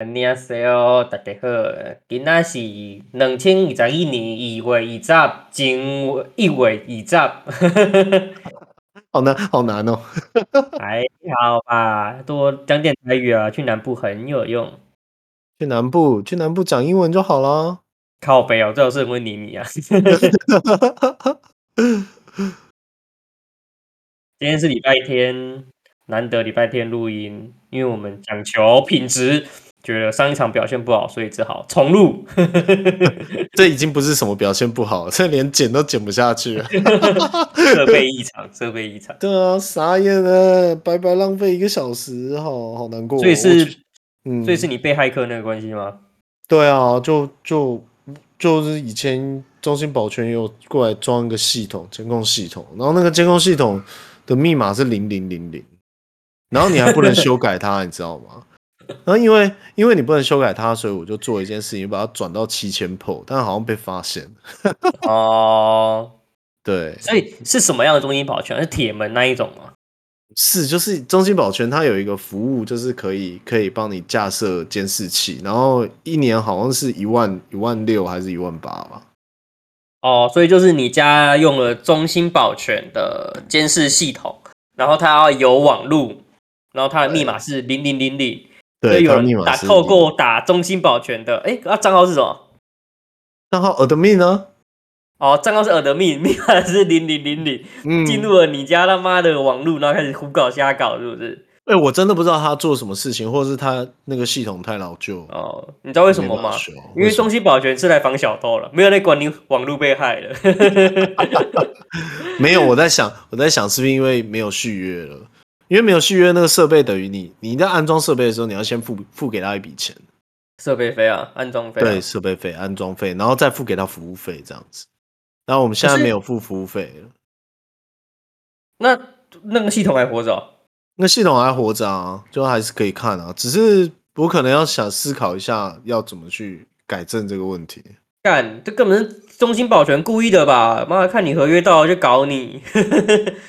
大家好，今天是2021年1月20日。好难哦。还好吧，多讲点台语啊，去南部很有用。去南部讲英文就好啦。靠北哦，最好是问你啊。今天是礼拜天，难得礼拜天录音，因为我们讲求品质。觉得上一场表现不好，所以只好重录。这已经不是什么表现不好，这连剪都剪不下去了。设备异常。对啊，傻眼了，白白浪费1个小时，好难过。所以是你被骇客那个关系吗？对啊，就是以前中心保全有过来装一个系统，监控系统，然后那个监控系统的密码是0000，然后你还不能修改它，你知道吗？然后因为你不能修改它，所以我就做一件事情，把它转到7000 port， 但好像被发现。哦，对，所以是什么样的中心保全？是铁门那一种吗？是，就是中心保全它有一个服务，就是可以帮你架设监视器，然后1年好像是1万6还是1万8吧。哦，所以就是你家用了中心保全的监视系统，然后它有网路，然后它的密码是0000。对，有人打透过打中心保全的，哎，账号是什么？账号 admin 呢？哦，账号是 admin， 密码是0000，进入了你家他妈的网路，然后开始胡搞瞎搞，是不是？哎，我真的不知道他做什么事情，或者是他那个系统太老旧。哦，你知道为什么吗？因为中心保全是来防小偷了，没有在管你网路被害了。没有，我在想是不是因为没有续约了？因为没有续约，那个设备等于你在安装设备的时候，你要先付给他一笔钱，设备费啊，安装费、啊。对，设备费、安装费，然后再付给他服务费这样子。然后我们现在没有付服务费了。那个系统还活着、哦？那系统还活着啊，就还是可以看啊，只是我可能要想思考一下，要怎么去改正这个问题。干，这根本是中心保全故意的吧？妈的，看你合约到了就搞你。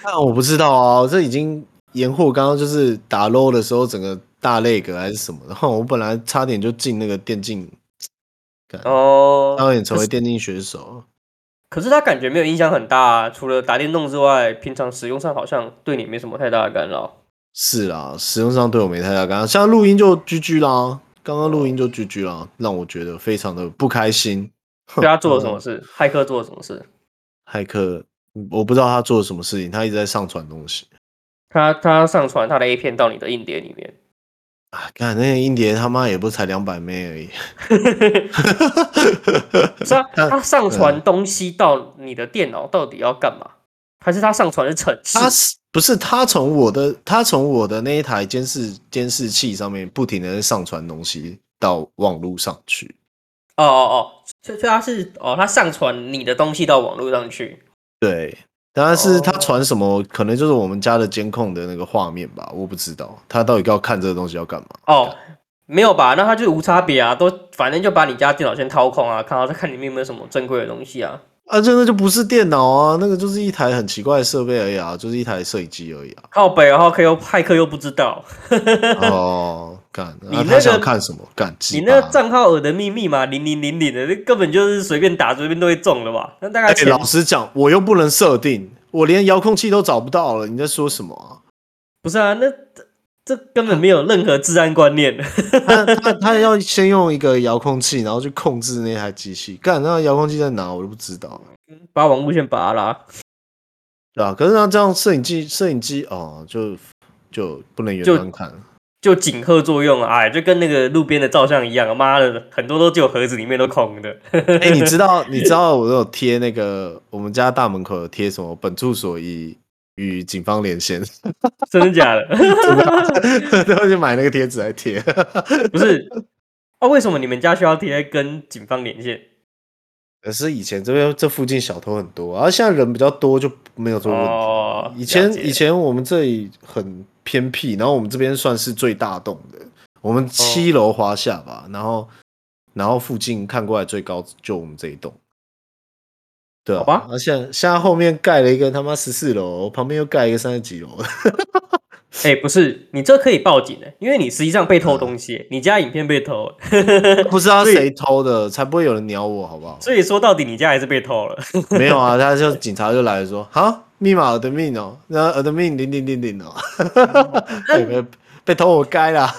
那我不知道啊，这已经。延后刚刚就是打 low 的时候，整个大内格还是什么，然后我本来差点就进那个电竞，哦，差点成为电竞选手。可是他感觉没有影响很大、啊，除了打电动之外，平常使用上好像对你没什么太大的干扰。是啦，使用上对我没太大干扰，像录音就 GG 啦，刚刚录音就 GG 啦，让我觉得非常的不开心。对他做了什么事？骇客做了什么事？骇客我不知道他做了什么事情，他一直在上传东西。他上传他的 A 片到你的硬碟里面啊！看那个硬碟他妈也不才200MB而已。是啊，他上传东西到你的电脑到底要干嘛？还是他上传的程式？他从我的那一台监视器上面不停的上传东西到网路上去。哦，所以他是哦，他上传你的东西到网路上去。对。但是他传什么，可能就是我们家的监控的那个画面吧，我不知道他到底要看这个东西要干嘛。哦，没有吧？那他就是无差别啊，都反正就把你家电脑先掏空啊，看里面有没有什么珍贵的东西啊。啊，真的就不是电脑啊，那个就是一台很奇怪的设备而已啊，就是一台摄影机而已啊。靠北，然后骇客又不知道。哦，干，你那个他想看什么？干，你那个账号的密码0000的，根本就是随便打随便都会中了吧？那大概老实讲，我又不能设定，我连遥控器都找不到了，你在说什么啊？不是啊，那这根本没有任何治安观念。他要先用一个遥控器，然后去控制那台机器。干，那遥控器在哪？我都不知道。把网路线拔啦。对啊，可是他这样摄影机哦，就不能远端看，就警贺作用啊！哎，就跟那个路边的照相一样，妈的，很多都只有盒子里面都空的。哎、欸，你知道我有贴那个我们家大门口有贴什么本处所以。与警方连线。真的假的？然后就买那个贴纸来贴。不是啊？为什么你们家需要贴跟警方连线？可是以前这边这附近小偷很多，而现在人比较多就没有这个问题。哦、以前我们这里很偏僻，然后我们这边算是最大栋的，我们7楼华夏吧，哦、然后附近看过来最高就我们这一栋。对、啊，好吧。现在后面盖了一个他妈14楼，旁边又盖一个30几楼。哎、欸，不是，你这可以报警的、欸，因为你实际上被偷东西、欸，你家影片被偷，不知道谁偷的，才不会有人鸟我，好不好？所以说到底你家还是被偷了。没有啊，他就警察就来了说，好，密码 admin 哦，那 admin 0000哦，被偷我该啦。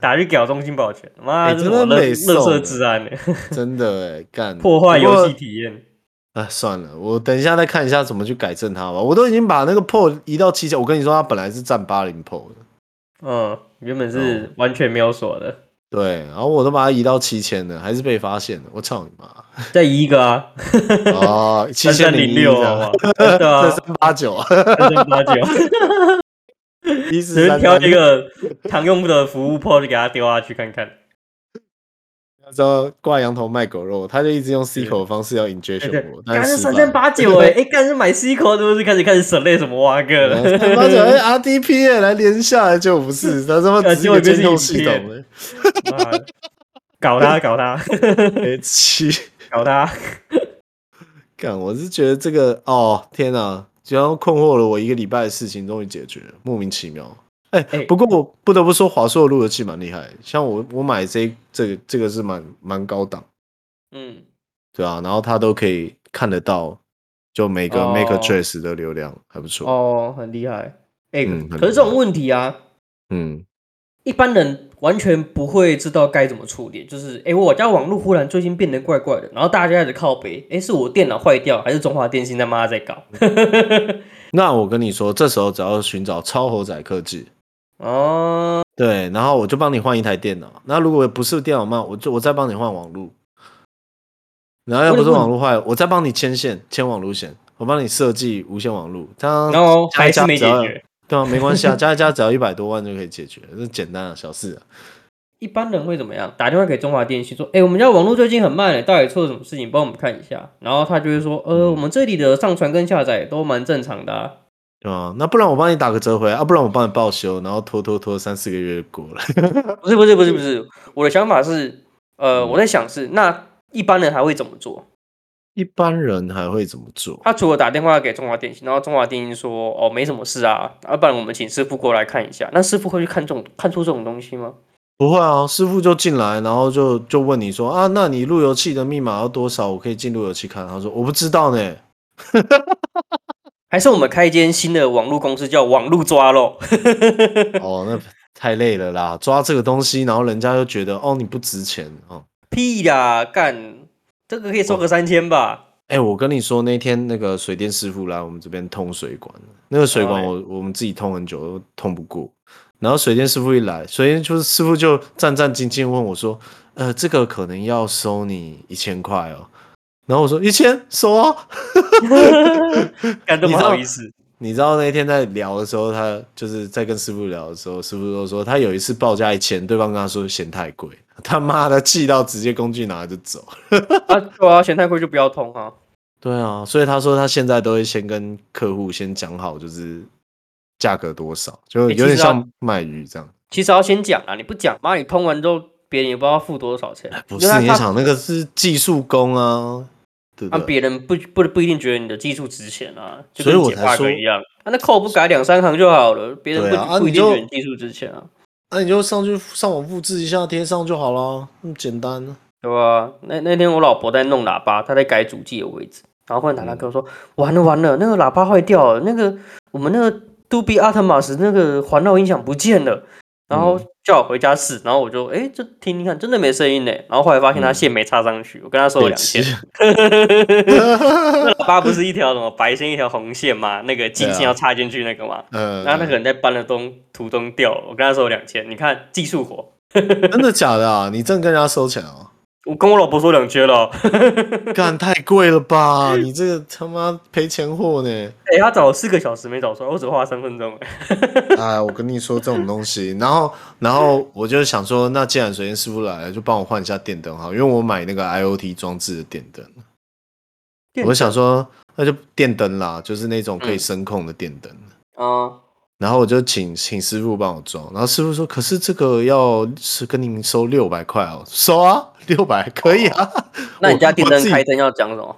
打去屌中心保全，妈、欸，真的美色治安呢、欸，真的哎、欸，干破坏游戏体验。啊，算了，我等一下再看一下怎么去改正它吧。我都已经把那个 PO 移到7，我跟你说，它本来是占80 PO 的，嗯，原本是完全没有锁的。对，然后我都把它移到7000了，还是被发现了。我操你妈！再移一个啊！哦，7006啊，对啊，3389啊，3389。你只是挑一个常用的服务 PO 就给它丢下去看看。知道挂羊头卖狗肉，他就一直用 C 口的方式要 injection 我，但是3389哎，干是买 C 口都是开始省略什么挖个了，389哎 RDP 来连下来就不是，他他妈直接监控系统了，搞他，搞他，干！我是觉得这个哦，天哪，居然困惑了我一个礼拜的事情终于解决了，莫名其妙。欸、不过我不得不说，华硕的路由器蛮厉害的。像我买这个是蛮高档，嗯，对啊，然后它都可以看得到，就每个 MakerTrace 的流量还不错哦，很厉害。哎、欸嗯，可是这种问题啊，嗯，一般人完全不会知道该怎么处理。就是哎、欸，我家网络忽然最近变得怪怪的，然后大家开始靠北，哎、欸，是我电脑坏掉，还是中华电信他妈在搞？那我跟你说，这时候只要寻找超猴仔科技。哦、oh ，对，然后我就帮你换一台电脑。那如果不是电脑慢，我再帮你换网路。然后要不是网路坏，我再帮你牵线，牵网路线，我帮你设计无线网路。这样还是没解决，对啊，没关系啊，加一加只要100多万就可以解决，这简单的小事啊。一般人会怎么样？打电话给中华电信说：“哎、欸，我们家网络最近很慢了，到底出了什么事情？帮我们看一下。”然后他就会说：“我们这里的上传跟下载都蛮正常的、啊。”对啊，那不然我帮你打个折回来啊，不然我帮你报修，然后拖3-4个月就过了。不是，我的想法是，我在想是那一般人还会怎么做？一般人还会怎么做？他除了打电话给中华电信，然后中华电信说哦没什么事啊，要不然我们请师傅过来看一下。那师傅会去看出这种东西吗？不会啊，师傅就进来，然后就问你说啊，那你路由器的密码要多少？我可以进路由器看。他说我不知道呢。还是我们开一间新的网络公司，叫网络抓漏。哦，那太累了啦！抓这个东西，然后人家就觉得哦，你不值钱哦。屁啦，干！这个可以收个3000吧？哎、欸，我跟你说，那天那个水电师傅来我们这边通水管，那个水管我们自己通很久都通不过。然后水电师傅一来，师傅就战战兢兢问我说：“这个可能要收你1000块哦。”然后我说1000收啊，干都不好意思。你知道那天在聊的时候，他就是在跟师傅聊的时候，师傅都说他有一次报价1000，对方跟他说嫌太贵，他妈的气到直接工具拿就走。啊，对啊，嫌太贵就不要通啊。对啊，所以他说他现在都会先跟客户先讲好，就是价格多少，就有点像卖鱼这样。其实要先讲啊，你不讲，妈你通完之后别人也不知道付多少钱。不是你想那个是技术工啊。让别人不一定觉得你的技术值钱啊，就跟解 bug 一样。啊，那扣不改2-3行就好了，别人 不一定觉得你技术值钱啊。那、你就上网复制一下贴上就好了，那么简单啊。对啊，那天我老婆在弄喇叭，她在改主机的位置，然后忽然打电话跟我说：“完了，那个喇叭坏掉了，那个我们那个 Dolby Atmos 那个环绕音响不见了。”然后叫我回家试，然后我就这听看，真的没声音嘞。然后后来发现他线没插上去，我跟他说了2000。那喇叭不是一条什么白线一条红线吗？那个金线要插进去那个嘛。然后那个人在搬的途中掉了，我跟他说了2000。你看技术活，真的假的啊？你真的跟人家收钱哦？我跟我老婆说2000了，干太贵了吧？你这个他妈赔钱货呢！哎，他找了4个小时没找出来，我只花3分钟。哎，我跟你说这种东西，然后我就想说，那既然水电师傅来了，就帮我换一下电灯好，因为我买那个 IoT 装置的电灯。我想说，那就电灯啦，就是那种可以声控的电灯。嗯。然后我就请师傅帮我装，然后师傅说：“可是这个要是跟您收600块哦，收啊，600可以啊。哦”那你家电灯开灯要讲什么？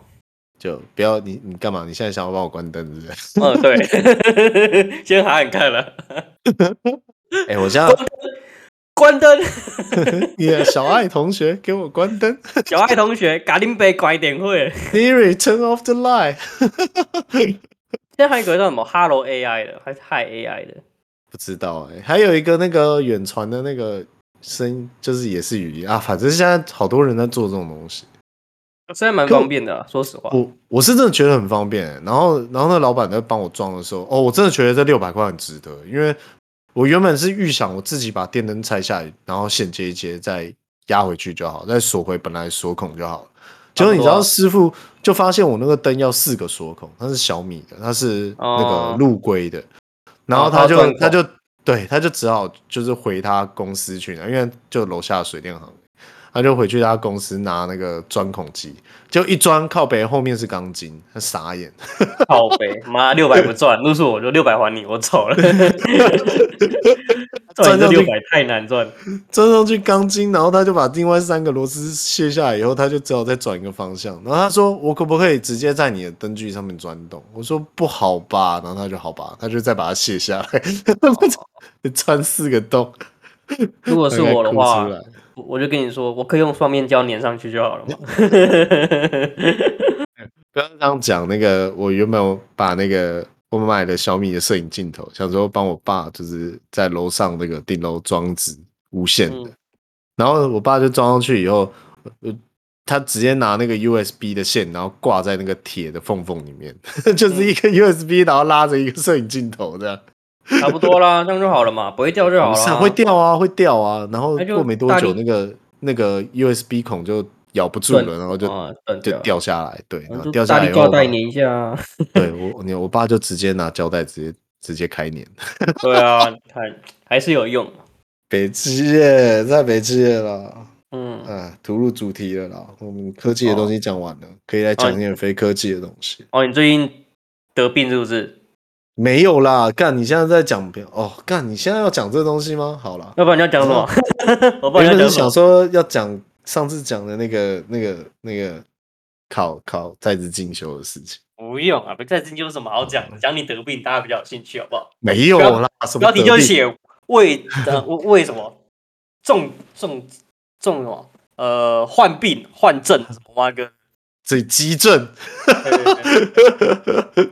就不要你干嘛？你现在想要帮我关灯是不是？嗯，对，先喊看了。哎、欸，我这样关灯，yeah, 小爱同学给我关灯。小爱同学，赶紧被拐点会。Siri, turn off the light 。现在还有一个叫什么 Hello AI 的，还是 Hi AI 的，不知道哎、欸。还有一个那个远传的那个声音，就是也是语音啊。反正现在好多人在做这种东西，现在蛮方便的、啊。说实话，我是真的觉得很方便、欸。然后那老板在帮我装的时候，哦，我真的觉得这600块很值得，因为我原本是预想我自己把电灯拆下来，然后线接一接再压回去就好，再锁回本来锁孔就好了。结果你知道师傅就发现我那个灯要4个锁孔，它是小米的，它是那个陆龟的，然后他就只好就是回他公司去了，因为就楼下水电行，他就回去他公司拿那个钻孔机，就一钻靠北后面是钢筋，他傻眼，靠北妈600不赚，露宿我就600还你，我走了，赚这600太难赚，钻上去钢筋，然后他就把另外3个螺丝卸下来以后，他就只好再转一个方向，然后他说我可不可以直接在你的灯具上面钻洞？我说不好吧，然后他就好吧，他就再把它卸下来，钻4个洞。如果是我的话，我就跟你说，我可以用双面胶粘上去就好了嘛。不要这样讲，那个我原本把那个我买的小米的摄影镜头，想说帮我爸就是在楼上那个顶楼装置无线的，然后我爸就装上去以后，他直接拿那个 USB 的线，然后挂在那个铁的缝里面，就是一个 USB， 然后拉着一个摄影镜头这样。差不多啦，这样就好了嘛，不会掉就好了、啊。会掉啊，然后过没多久那个 USB 孔就咬不住了，然后就掉下来，对，然后掉下来以后。大力胶带粘一下、啊。对我爸就直接拿胶带直接开粘。对啊，还是有用。北极耶，在北极耶啦。嗯啊，突入主题了啦，我们科技的东西讲完了，可以来讲点非科技的东西。哦，你最近得病是不是？没有啦，干！你现在在讲哦，干！你现在要讲这东西吗？好啦，要不然你要讲什么？我原本是想说要讲上次讲的那个考在职进修的事情。不用啊，在职进修有什么好讲的？讲你得病，大家比较有兴趣，好不好？没有啦，标题就写为什么重什么患病患症什么哇哥，所以急症，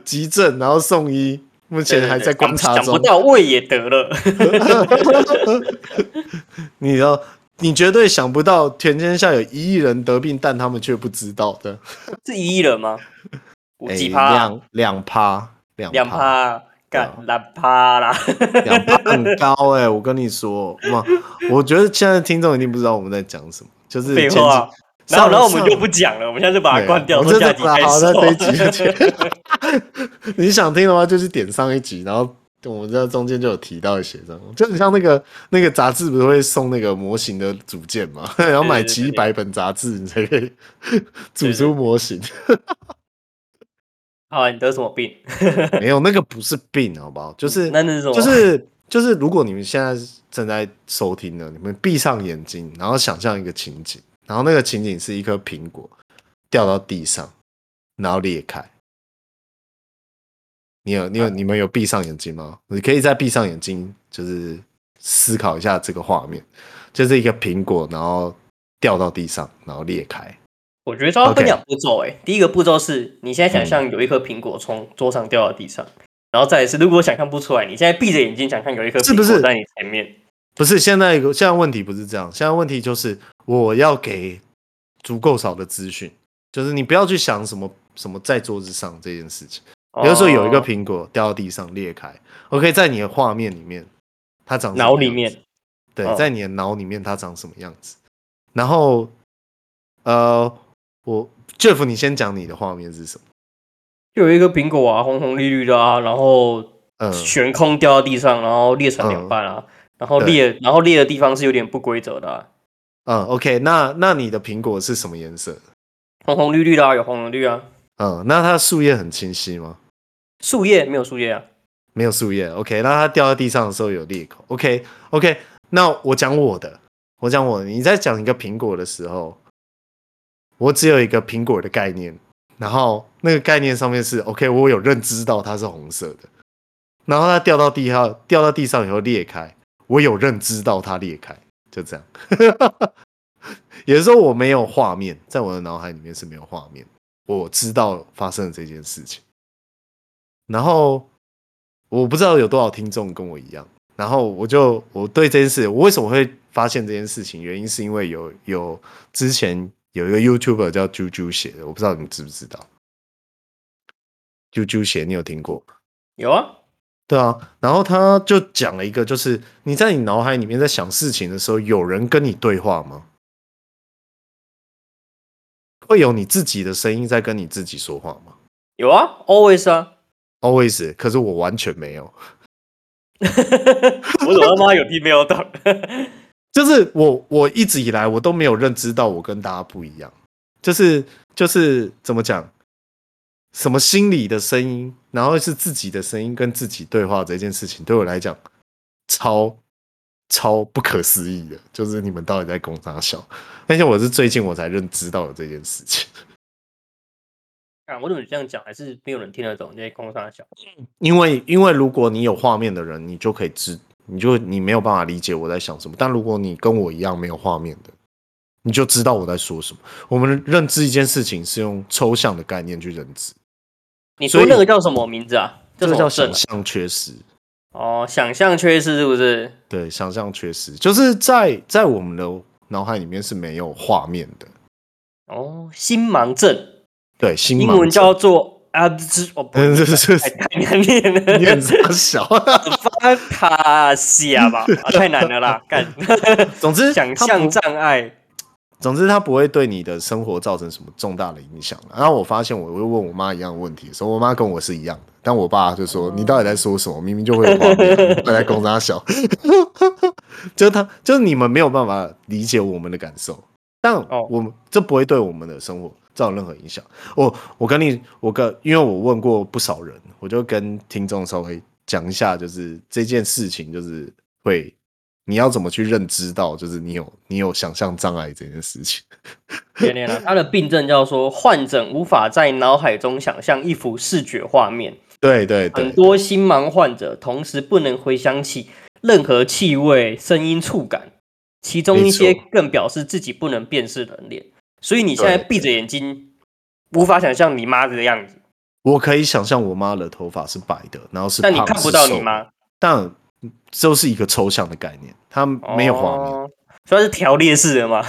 急症，然后送医。目前还在观察中，想不到胃也得了。你知道，你绝对想不到，全天下有1亿人得病，但他们却不知道的。是1亿人吗？几趴、啊？两趴，干2%啦，2%很高哎、欸！我跟你说，我觉得现在听众一定不知道我们在讲什么，就是废话。然后我们就不讲了，我们现在就把它关掉，从下集开始。好，那这一集就听。你想听的话，就是点上一集，然后我们在中间就有提到一些这样，就很像那个杂志不是会送那个模型的组件嘛？然后买700本杂志，你才可以组出模型。好、啊，你得什么病？没有，那个不是病，好不好？就是那是什么？就是，如果你们现在正在收听的，你们闭上眼睛，然后想象一个情景。然后那个情景是一颗苹果掉到地上，然后裂开。你们有闭上眼睛吗？你可以再闭上眼睛，就是思考一下这个画面，就是一个苹果，然后掉到地上，然后裂开。我觉得它要分两步骤诶、欸，第一个步骤是你现在想象有一颗苹果从桌上掉到地上，然后再来是如果想象不出来，你现在闭着眼睛想象有一颗苹果在你前面。不是，现在问题不是这样，现在问题就是我要给足够少的资讯，就是你不要去想什么在桌子上这件事情。比如说有一个苹果掉到地上裂开，我可以在你的画面里面，它长什么样子？脑里面，对，在你的脑里面它长什么样子？然后 Jeff 你先讲你的画面是什么？就有一个苹果啊，红红绿绿的啊，然后悬空掉到地上，然后裂成两半啊，然后裂的地方是有点不规则的啊。OK， 那你的苹果是什么颜色？红红绿绿的啊，有红红绿啊。那它的树叶很清晰吗？树叶没有树叶啊，没有树叶。OK， 那它掉到地上的时候有裂口。OK， 那我讲我的，你在讲一个苹果的时候，我只有一个苹果的概念，然后那个概念上面是 OK， 我有认知到它是红色的，然后它掉到地上以后裂开，我有认知到它裂开，就这样。也就是说我没有画面，在我的脑海里面是没有画面，我知道发生了这件事情。然后我不知道有多少听众跟我一样，然后我对这件事，我为什么会发现这件事情，原因是因为有之前有一个 YouTuber 叫啾啾鞋的，我不知道你知不知道啾啾鞋，你有听过吗？有啊，对啊。然后他就讲了一个，就是你在你脑海里面在想事情的时候，有人跟你对话吗？会有你自己的声音在跟你自己说话吗？有啊 ，always 啊 ，always。可是我完全没有，我怎么他妈有听没有到？就是我一直以来我都没有认知到我跟大家不一样，就是怎么讲，什么心理的声音，然后是自己的声音跟自己对话这件事情，对我来讲超不可思议的，就是你们到底在攻啥小？但是我是最近我才认知到的这件事情。啊，我怎么这样讲，还是没有人听得懂这些攻啥小？因为如果你有画面的人，你就可以知。你没有办法理解我在想什么，但如果你跟我一样没有画面的，你就知道我在说什么。我们认知一件事情是用抽象的概念去认知。你说那个叫什么名字啊？这个叫想象缺失。哦，想象缺失是不是？对，想象缺失就是在我们的脑海里面是没有画面的。哦，心盲症。对，心盲症英文叫做。啊，太难念了，你很傻小，发卡西亚吧，太难了啦，干。总之，想象障碍，总之它不会对你的生活造成什么重大的影响。然后我发现我会问我妈一样的问题，说我妈跟我是一样的，但我爸就说你到底在说什么？明明就会有画面，在攻他小，就是你们没有办法理解我们的感受，但我们这不会对我们的生活。造成任何影响。因为我问过不少人，我就跟听众稍微讲一下，就是这件事情，就是你要怎么去认知到，就是你有想象障碍这件事情。他的病症叫做患者无法在脑海中想象一幅视觉画面。对，很多心盲患者同时不能回想起任何气味、声音、触感，其中一些更表示自己不能辨识人脸。所以你现在闭着眼睛，无法想象你妈的样子。我可以想象我妈的头发是白的，然后是胖，但你看不到你妈，但就是一个抽象的概念，它没有画面，所以它是条列式的嘛？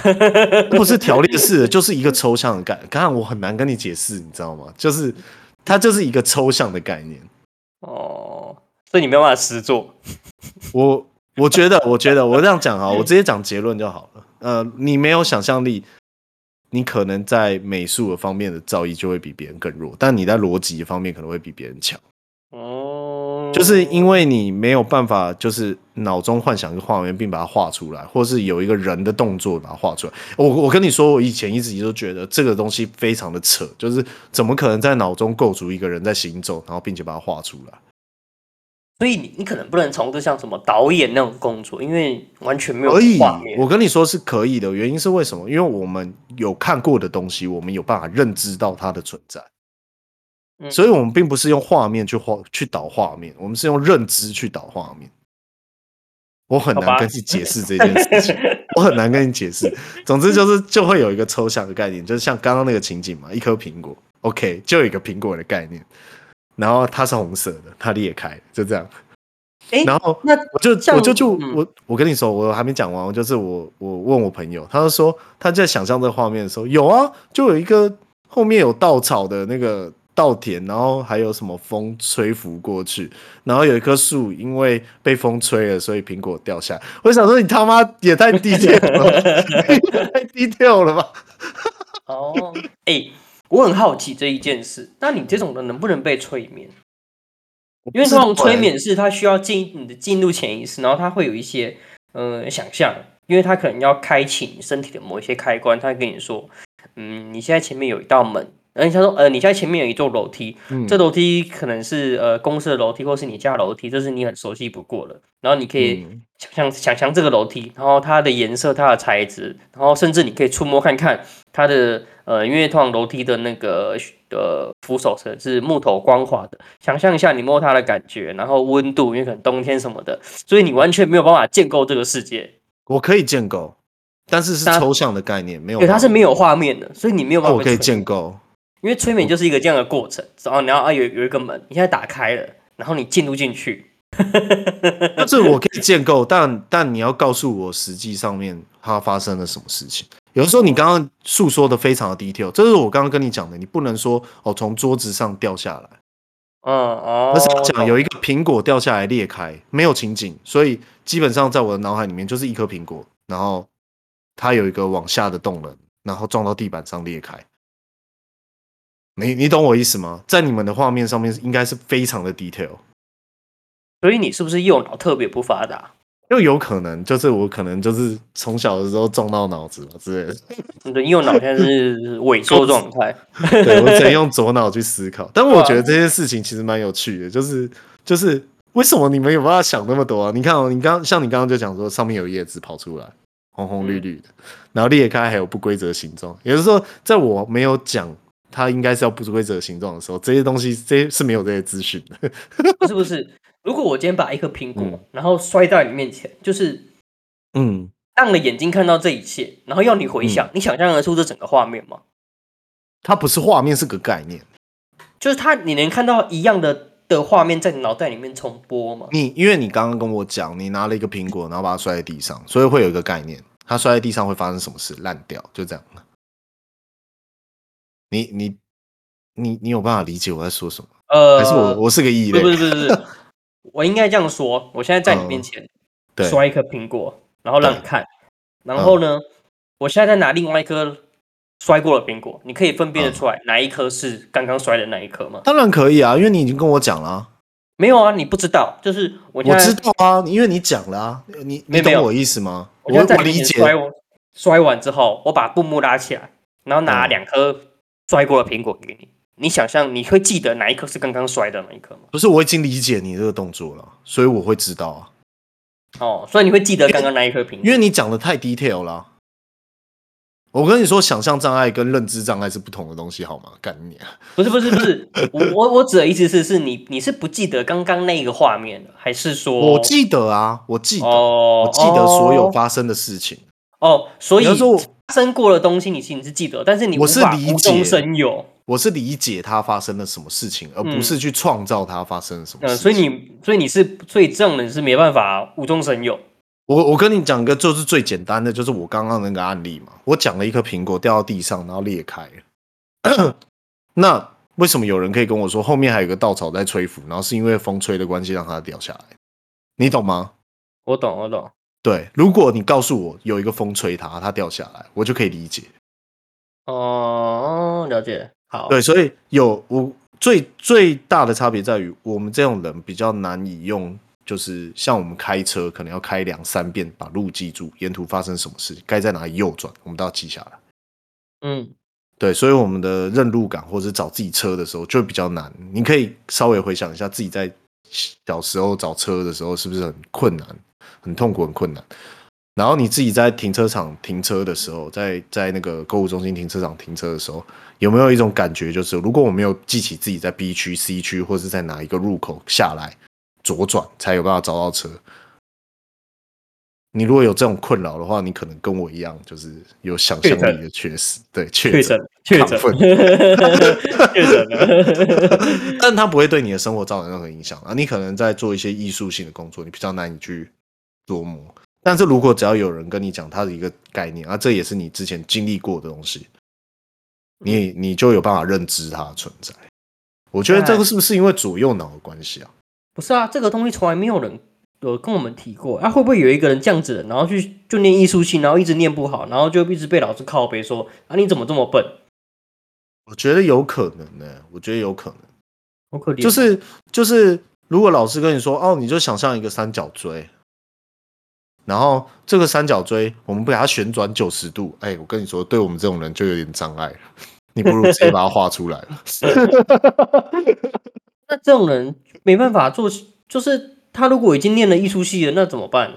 不是条列式的，就是一个抽象的概念。刚才我很难跟你解释，你知道吗？就是它就是一个抽象的概念。哦，所以你没有办法实作。我觉得我这样讲好，我直接讲结论就好了。你没有想象力。你可能在美术方面的造诣就会比别人更弱，但你在逻辑方面可能会比别人强。哦，就是因为你没有办法，就是脑中幻想一个画面并把它画出来，或是有一个人的动作把它画出来。我跟你说，我以前一直就觉得这个东西非常的扯，就是怎么可能在脑中构筑一个人在行走，然后并且把它画出来？所以你可能不能从事像什么导演那种工作，因为完全没有画面。我跟你说是可以的，原因是为什么？因为我们有看过的东西，我们有办法认知到它的存在，所以我们并不是用画面去导画面，我们是用认知去导画面。我很难跟你解释这件事情，我很难跟你解释。总之就会有一个抽象的概念，就是像刚刚那个情景嘛，一颗苹果 ，OK， 就有一个苹果的概念。然后它是红色的，它裂开，就这样。然后我跟你说，我还没讲完，就是我问我朋友，他就说他在想象这个画面的时候，有啊，就有一个后面有稻草的那个稻田，然后还有什么风吹拂过去，然后有一棵树因为被风吹了，所以苹果掉下来。我想说你他妈也太detail了，太detail了吧？哦，哎，我很好奇这一件事，那你这种人能不能被催眠？因为通常催眠是他需要你的进入潜意识，然后他会有一些想象，因为他可能要开启你身体的某一些开关，他跟你说，你现在前面有一道门，而且他说，你现在前面有一座楼梯，这楼梯可能是公司的楼梯，或是你家的楼梯，这是你很熟悉不过了。然后你可以想象这个楼梯，然后它的颜色、它的材质，然后甚至你可以触摸看看它的因为通常楼梯的那个扶手是木头光滑的，想象一下你摸它的感觉，然后温度，因为可能冬天什么的，所以你完全没有办法建构这个世界。我可以建构，但是是抽象的概念，没有对，它是没有画面的，所以你没有办法。我可以建构，因为催眠就是一个这样的过程，然后你要有一个门，你现在打开了，然后你进入进去。但是我可以建构，但你要告诉我实际上面它发生了什么事情。有的时候你刚刚诉说的非常的 detail， 这是我刚刚跟你讲的，你不能说哦从桌子上掉下来，而是要讲有一个苹果掉下来裂开，没有情景，所以基本上在我的脑海里面就是一颗苹果，然后它有一个往下的动能，然后撞到地板上裂开。你懂我意思吗？在你们的画面上面应该是非常的 detail。所以你是不是右脑特别不发达？又有可能，就是我可能就是从小的时候撞到脑子之类的。你的右脑现在是萎缩状态。对，我只能用左脑去思考。但我觉得这些事情其实蛮有趣的，就是为什么你们有办法想那么多啊？你看哦，像你刚刚就讲说上面有叶子跑出来，红红绿绿的，然后裂开还有不规则形状。也就是说，在我没有讲它应该是要不规则形状的时候，这些东西这是没有这些资讯的。不是不是。如果我今天把一颗苹果，然后摔到你面前，就是，让你眼睛看到这一切，然后要你回想，你想象得出这整个画面吗？它不是画面，是个概念，就是你能看到一样的画面在你脑袋里面重播吗？因为你刚刚跟我讲，你拿了一个苹果，然后把它摔在地上，所以会有一个概念，它摔在地上会发生什么事，烂掉，就这样。你有办法理解我在说什么？还是我是个异类？不是。我应该这样说，我现在在你面前摔一颗苹果，然后让你看，然后呢，我现在再拿另外一颗摔过的苹果，你可以分辨得出来哪一颗是刚刚摔的那一颗吗？当然可以啊，因为你已经跟我讲了啊。没有啊，你不知道，就是我知道啊，因为你讲了啊，你懂我意思吗？我理解。摔完之后，我把布幕拉起来，然后拿两颗摔过的苹果给你。你想象你会记得哪一颗是刚刚摔的哪一颗吗？不是，我已经理解你这个动作了，所以我会知道啊。哦，所以你会记得刚刚那一颗苹果，因为你讲的太 detail 了。我跟你说，想象障碍跟认知障碍是不同的东西，好吗？干你啊！不是，我指的意思是你是不记得刚刚那个画面了，还是说？我记得啊，我记得所有发生的事情。哦，所以发生过的东西，你其实是记得，但是你无法无中生有。我是理解它发生了什么事情，而不是去创造它发生了什么事情。所以这种人是没办法无中生有。我跟你讲个就是最简单的，就是我刚刚那个案例嘛。我讲了一颗苹果掉到地上，然后裂开了。那为什么有人可以跟我说后面还有个稻草在吹拂，然后是因为风吹的关系让它掉下来？你懂吗？我懂。对，如果你告诉我有一个风吹它，它掉下来，我就可以理解。哦，了解。好，对，所以最大的差别在于，我们这种人比较难以用，就是像我们开车可能要开2-3遍把路记住，沿途发生什么事，该在哪里右转，我们都要记下来。对，所以我们的认路感或者找自己车的时候就比较难。你可以稍微回想一下自己在小时候找车的时候是不是很困难、很痛苦、很困难。然后你自己在停车场停车的时候，在那个购物中心停车场停车的时候，有没有一种感觉，就是如果我没有记起自己在 B 区、C 区，或是在哪一个入口下来左转才有办法找到车？你如果有这种困扰的话，你可能跟我一样，就是有想象力的缺失，对，确诊，但它不会对你的生活造成任何影响啊。你可能在做一些艺术性的工作，你比较难以去琢磨。但是如果只要有人跟你讲他的一个概念啊，这也是你之前经历过的东西，你就有办法认知它的存在。我觉得这个是不是因为左右脑的关系啊？不是啊，这个东西从来没有人有跟我们提过啊。会不会有一个人这样子的，然后就念艺术系，然后一直念不好，然后就一直被老师靠北说啊你怎么这么笨？我觉得有可能呢、欸，我觉得有可能，好可怜。就是，如果老师跟你说，哦，你就想象一个三角锥，然后这个三角锥我们把它旋转90度，哎、欸，我跟你说，对我们这种人就有点障碍了，你不如直接把它画出来了。那这种人没办法做，就是他如果已经念了艺术系了，那怎么办？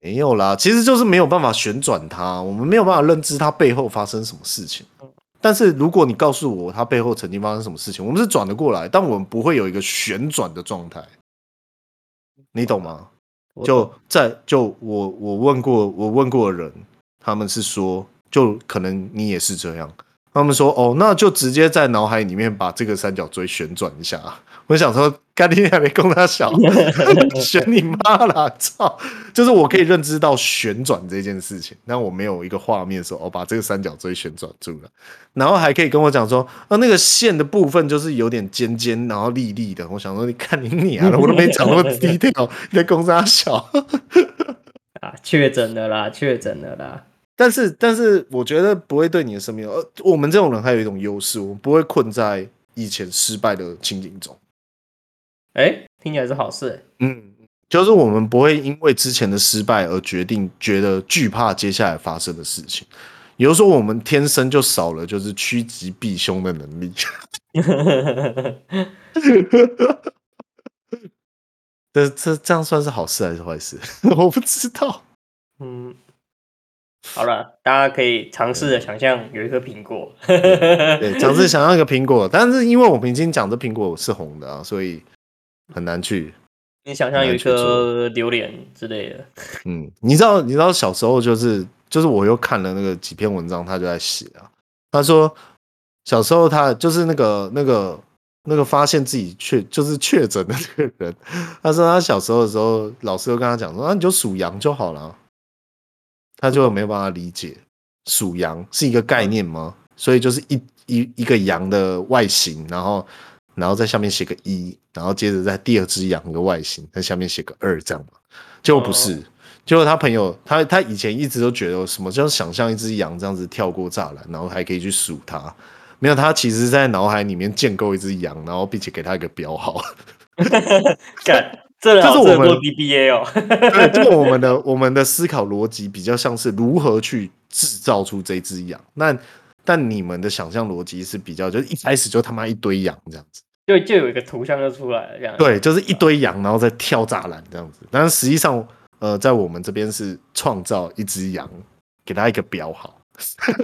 没有啦，其实就是没有办法旋转它，我们没有办法认知它背后发生什么事情。但是如果你告诉我它背后曾经发生什么事情，我们是转得过来，但我们不会有一个旋转的状态，你懂吗？我问过的人，他们是说，就可能你也是这样，他们说哦，那就直接在脑海里面把这个三角锥旋转一下啊。我想说，干你还没供他小，选你妈啦！操，就是我可以认知到旋转这件事情，但我没有一个画面说，哦，把这个三角锥旋转住了，然后还可以跟我讲说，啊，那个线的部分就是有点尖尖，然后立立的。我想说，你看你啊，我都没讲那么低调，你在供他小啊，确诊了啦。但是，我觉得不会对你的生命，我们这种人还有一种优势，我们不会困在以前失败的情景中。哎，听起来是好事、欸。嗯，就是我们不会因为之前的失败而决定觉得惧怕接下来发生的事情。也就是说，我们天生就少了就是趋吉避凶的能力。这样算是好事还是坏事？我不知道。嗯，好了，大家可以尝试着想象有一颗苹果。对，尝试想象一个苹果，但是因为我们已经讲这苹果是红的啊，所以。很难去，你想象有一颗榴莲之类的。嗯，你知道小时候就是我又看了那个几篇文章，他就在写啊，他说小时候他就是那个发现自己确诊的那个人，他说他小时候的时候，老师就跟他讲说，啊，你就属羊就好了，他就没有办法理解属羊是一个概念吗？所以就是一个羊的外形，然后在下面写个1，然后接着在第二只羊的外形在下面写个2，这样嘛？结果不是，结果他朋友他以前一直都觉得什么叫想象一只羊这样子跳过栅栏，然后还可以去数它，没有，他其实在脑海里面建构一只羊，然后并且给他一个标号。干，这是我们 BBA 哦，对，这个我们的思考逻辑比较像是如何去制造出这只羊，但你们的想象逻辑是比较，就是一开始就他妈一堆羊这样子，就有一个图像就出来了这样。对，就是一堆羊，然后再跳栅栏这样子。但是实际上，在我们这边是创造一只羊，给它一个标号。所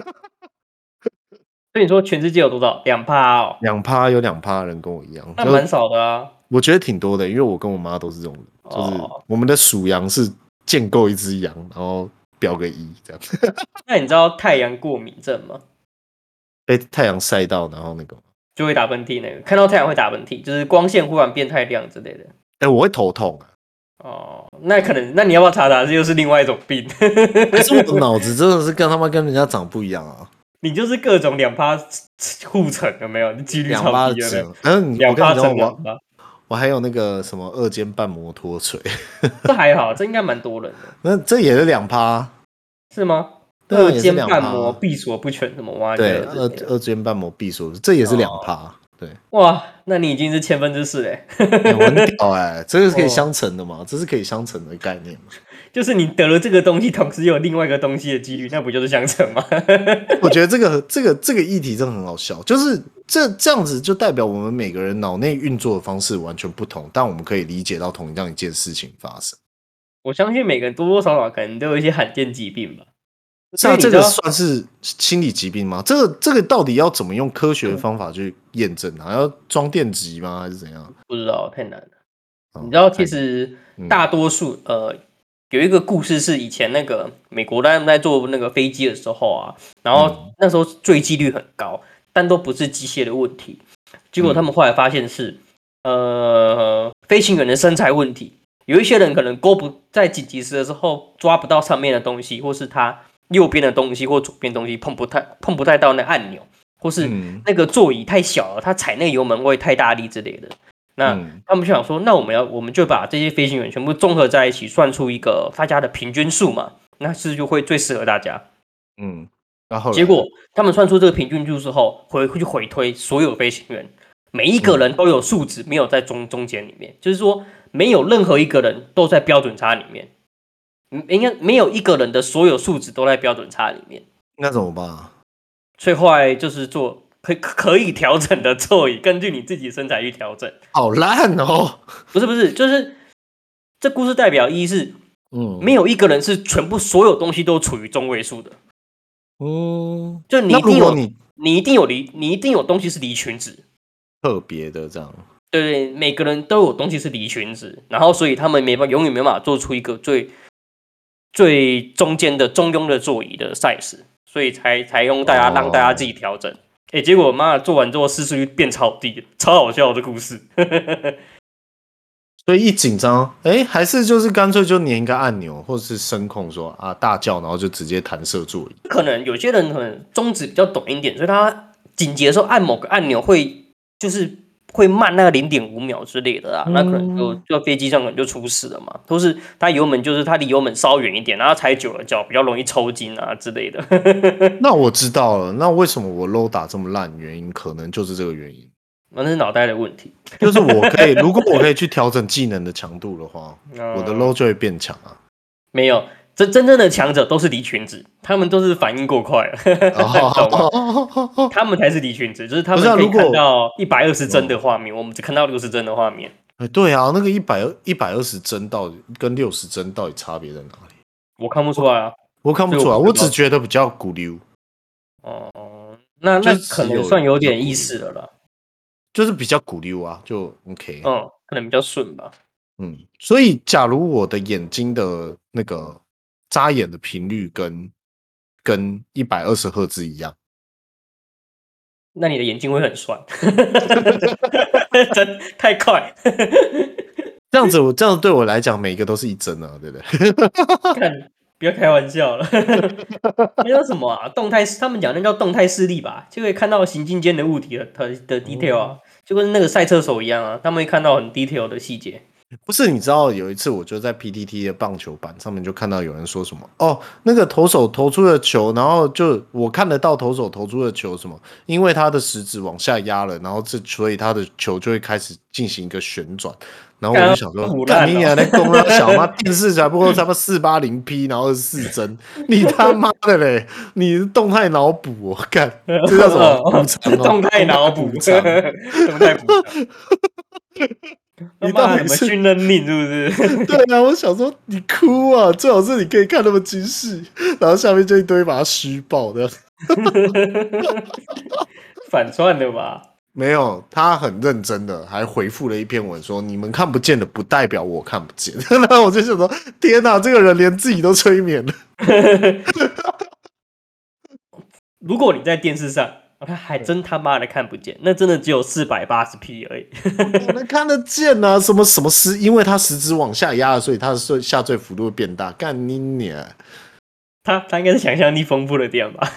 以你说全世界有多少？2%哦，2%有2%人跟我一样，那蛮少的啊。我觉得挺多的，因为我跟我妈都是这种人，就是我们的属羊是建构一只羊，然后标个1这样。那你知道太阳过敏症吗？被太阳晒到，然后那个就会打喷嚏，那个看到太阳会打喷嚏，就是光线忽然变太亮之类的。哎、欸，我会头痛啊。哦，那可能，那你要不要查查？这又是另外一种病。可是我的脑子真的是跟人家长不一样啊。你就是各种2%护城有没有？你几率超低的。2%。我还有那个什么2尖瓣摩托锤。这还好，这应该蛮多人的。那这也是2%，是吗？2尖瓣膜闭锁不全，什么挖掘？对，2尖瓣膜闭锁，这也是2%、哦。对，哇，那你已经是4%嘞！我很屌哎，这个是可以相乘的嘛、哦？这是可以相乘的概念嘛？就是你得了这个东西，同时有另外一个东西的几率，那不就是相乘吗？我觉得这个议题真的很好笑，就是这样子就代表我们每个人脑内运作的方式完全不同，但我们可以理解到同样一件事情发生。我相信每个人多多少少可能都有一些罕见疾病吧。那这个算是心理疾病吗？这个到底要怎么用科学的方法去验证啊？要装电极吗？还是怎样？不知道，太难了。哦、你知道，其实大多数、有一个故事是以前那个美国他们在做那个飞机的时候啊，然后那时候坠机率很高，但都不是机械的问题。结果他们后来发现是飞行员的身材问题，有一些人可能在紧急时的时候抓不到上面的东西，或是他。右边的东西或左边的东西碰不太到那按钮，或是那个座椅太小了，他踩那油门会太大力之类的。那他们就想说，那我们就把这些飞行员全部综合在一起，算出一个大家的平均数嘛，那是就会最适合大家。嗯，然后结果他们算出这个平均数之后，会去回推所有飞行员，每一个人都有数值没有在中间里面，就是说没有任何一个人都在标准差里面，应该没有一个人的所有数值都在标准差里面。那怎么办啊？所以后来就是做可以调整的座椅，根据你自己身材去调整。好烂哦！不是，就是这故事代表一是，没有一个人是全部所有东西都处于中位数的。哦，就你一定有，你一定有东西是离群值，特别的这样。对，每个人都有东西是离群值，然后所以他们永远没办法做出一个最中间的中庸的座椅的 size。所以才用大家让大家自己调整，结果妈做完之后失速变超低，超好笑的故事。所以一紧张，还是就是干脆就粘一个按钮，或者是声控说啊大叫，然后就直接弹射座椅。可能有些人可能中指比较短一点，所以他紧急的时候按某个按钮会就是会慢那个 0.5 秒之类的啦，那可能就飞机上可能就出事了嘛，都是它油门就是它离油门稍远一点，然后踩久了脚比较容易抽筋啊之类的。那我知道了，那为什么我 low 打这么烂，原因可能就是这个原因，那是脑袋的问题。就是如果我可以去调整技能的强度的话，我的 low 就会变强啊。没有，真正的强者都是离群值，他们都是反应过快了，他们才是离群值，就是他们可以看到120帧的画面，我们只看到60帧的画面。对啊，那个120帧到底跟60帧到底差别在哪里？我看不出来啊，我看不出来，我只觉得比较古溜。那可能算有点意思了啦，就是比较古溜啊，就 OK。可能比较顺吧。所以假如我的眼睛的那个眨眼的频率跟120赫兹一样，那你的眼睛会很酸。真太快。这样子对我来讲每一个都是一帧啊，对不对？看，不要开玩笑了。那叫什么啊，动态，他们讲那叫动态视力吧，就可以看到行进间的物体 的 detail 啊，就跟那个赛车手一样啊，他们会看到很 detail 的细节。不是，你知道有一次我就在 PTT 的棒球版上面就看到有人说什么那个投手投出的球，然后就我看得到投手投出的球什么，因为他的食指往下压了，然后所以他的球就会开始进行一个旋转，然后我就想说干你娘在攻啊小妈，电视才不过差不多 480P 然后24帧，你他妈的嘞，你是动态脑补，我干这叫什么补偿动态脑补偿动态补偿。你到底是训练令是不是？对啊，我想说你哭啊，最好是你可以看那么精细，然后下面就一堆把它虚爆的。反串的吧？没有，他很认真的，还回复了一篇文说：“你们看不见的不代表我看不见。”然后我就想说：“天哪，这个人连自己都催眠了。”如果你在电视上。他还真他妈的看不见，那真的只有 480P 而已。我能看得见啊，什么是因为他食指往下压了，所以他的下坠幅度会变大。干你娘！他应该是想象力丰富的点吧？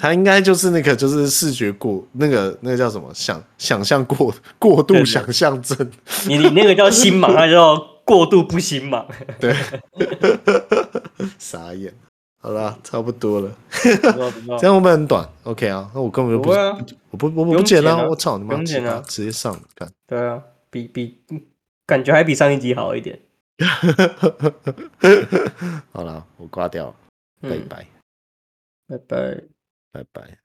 他应该就是那个就是视觉过那个叫什么想象过度想象症。你那个叫心盲，他叫过度不心盲。对，傻眼。好啦，差不多了。这样会不会很短 ？OK 啊，那我根本就不，我不剪了，我操你妈！直接上干。对啊，比感觉还比上一集好一点。好啦，我挂掉了，拜拜，拜拜，拜拜。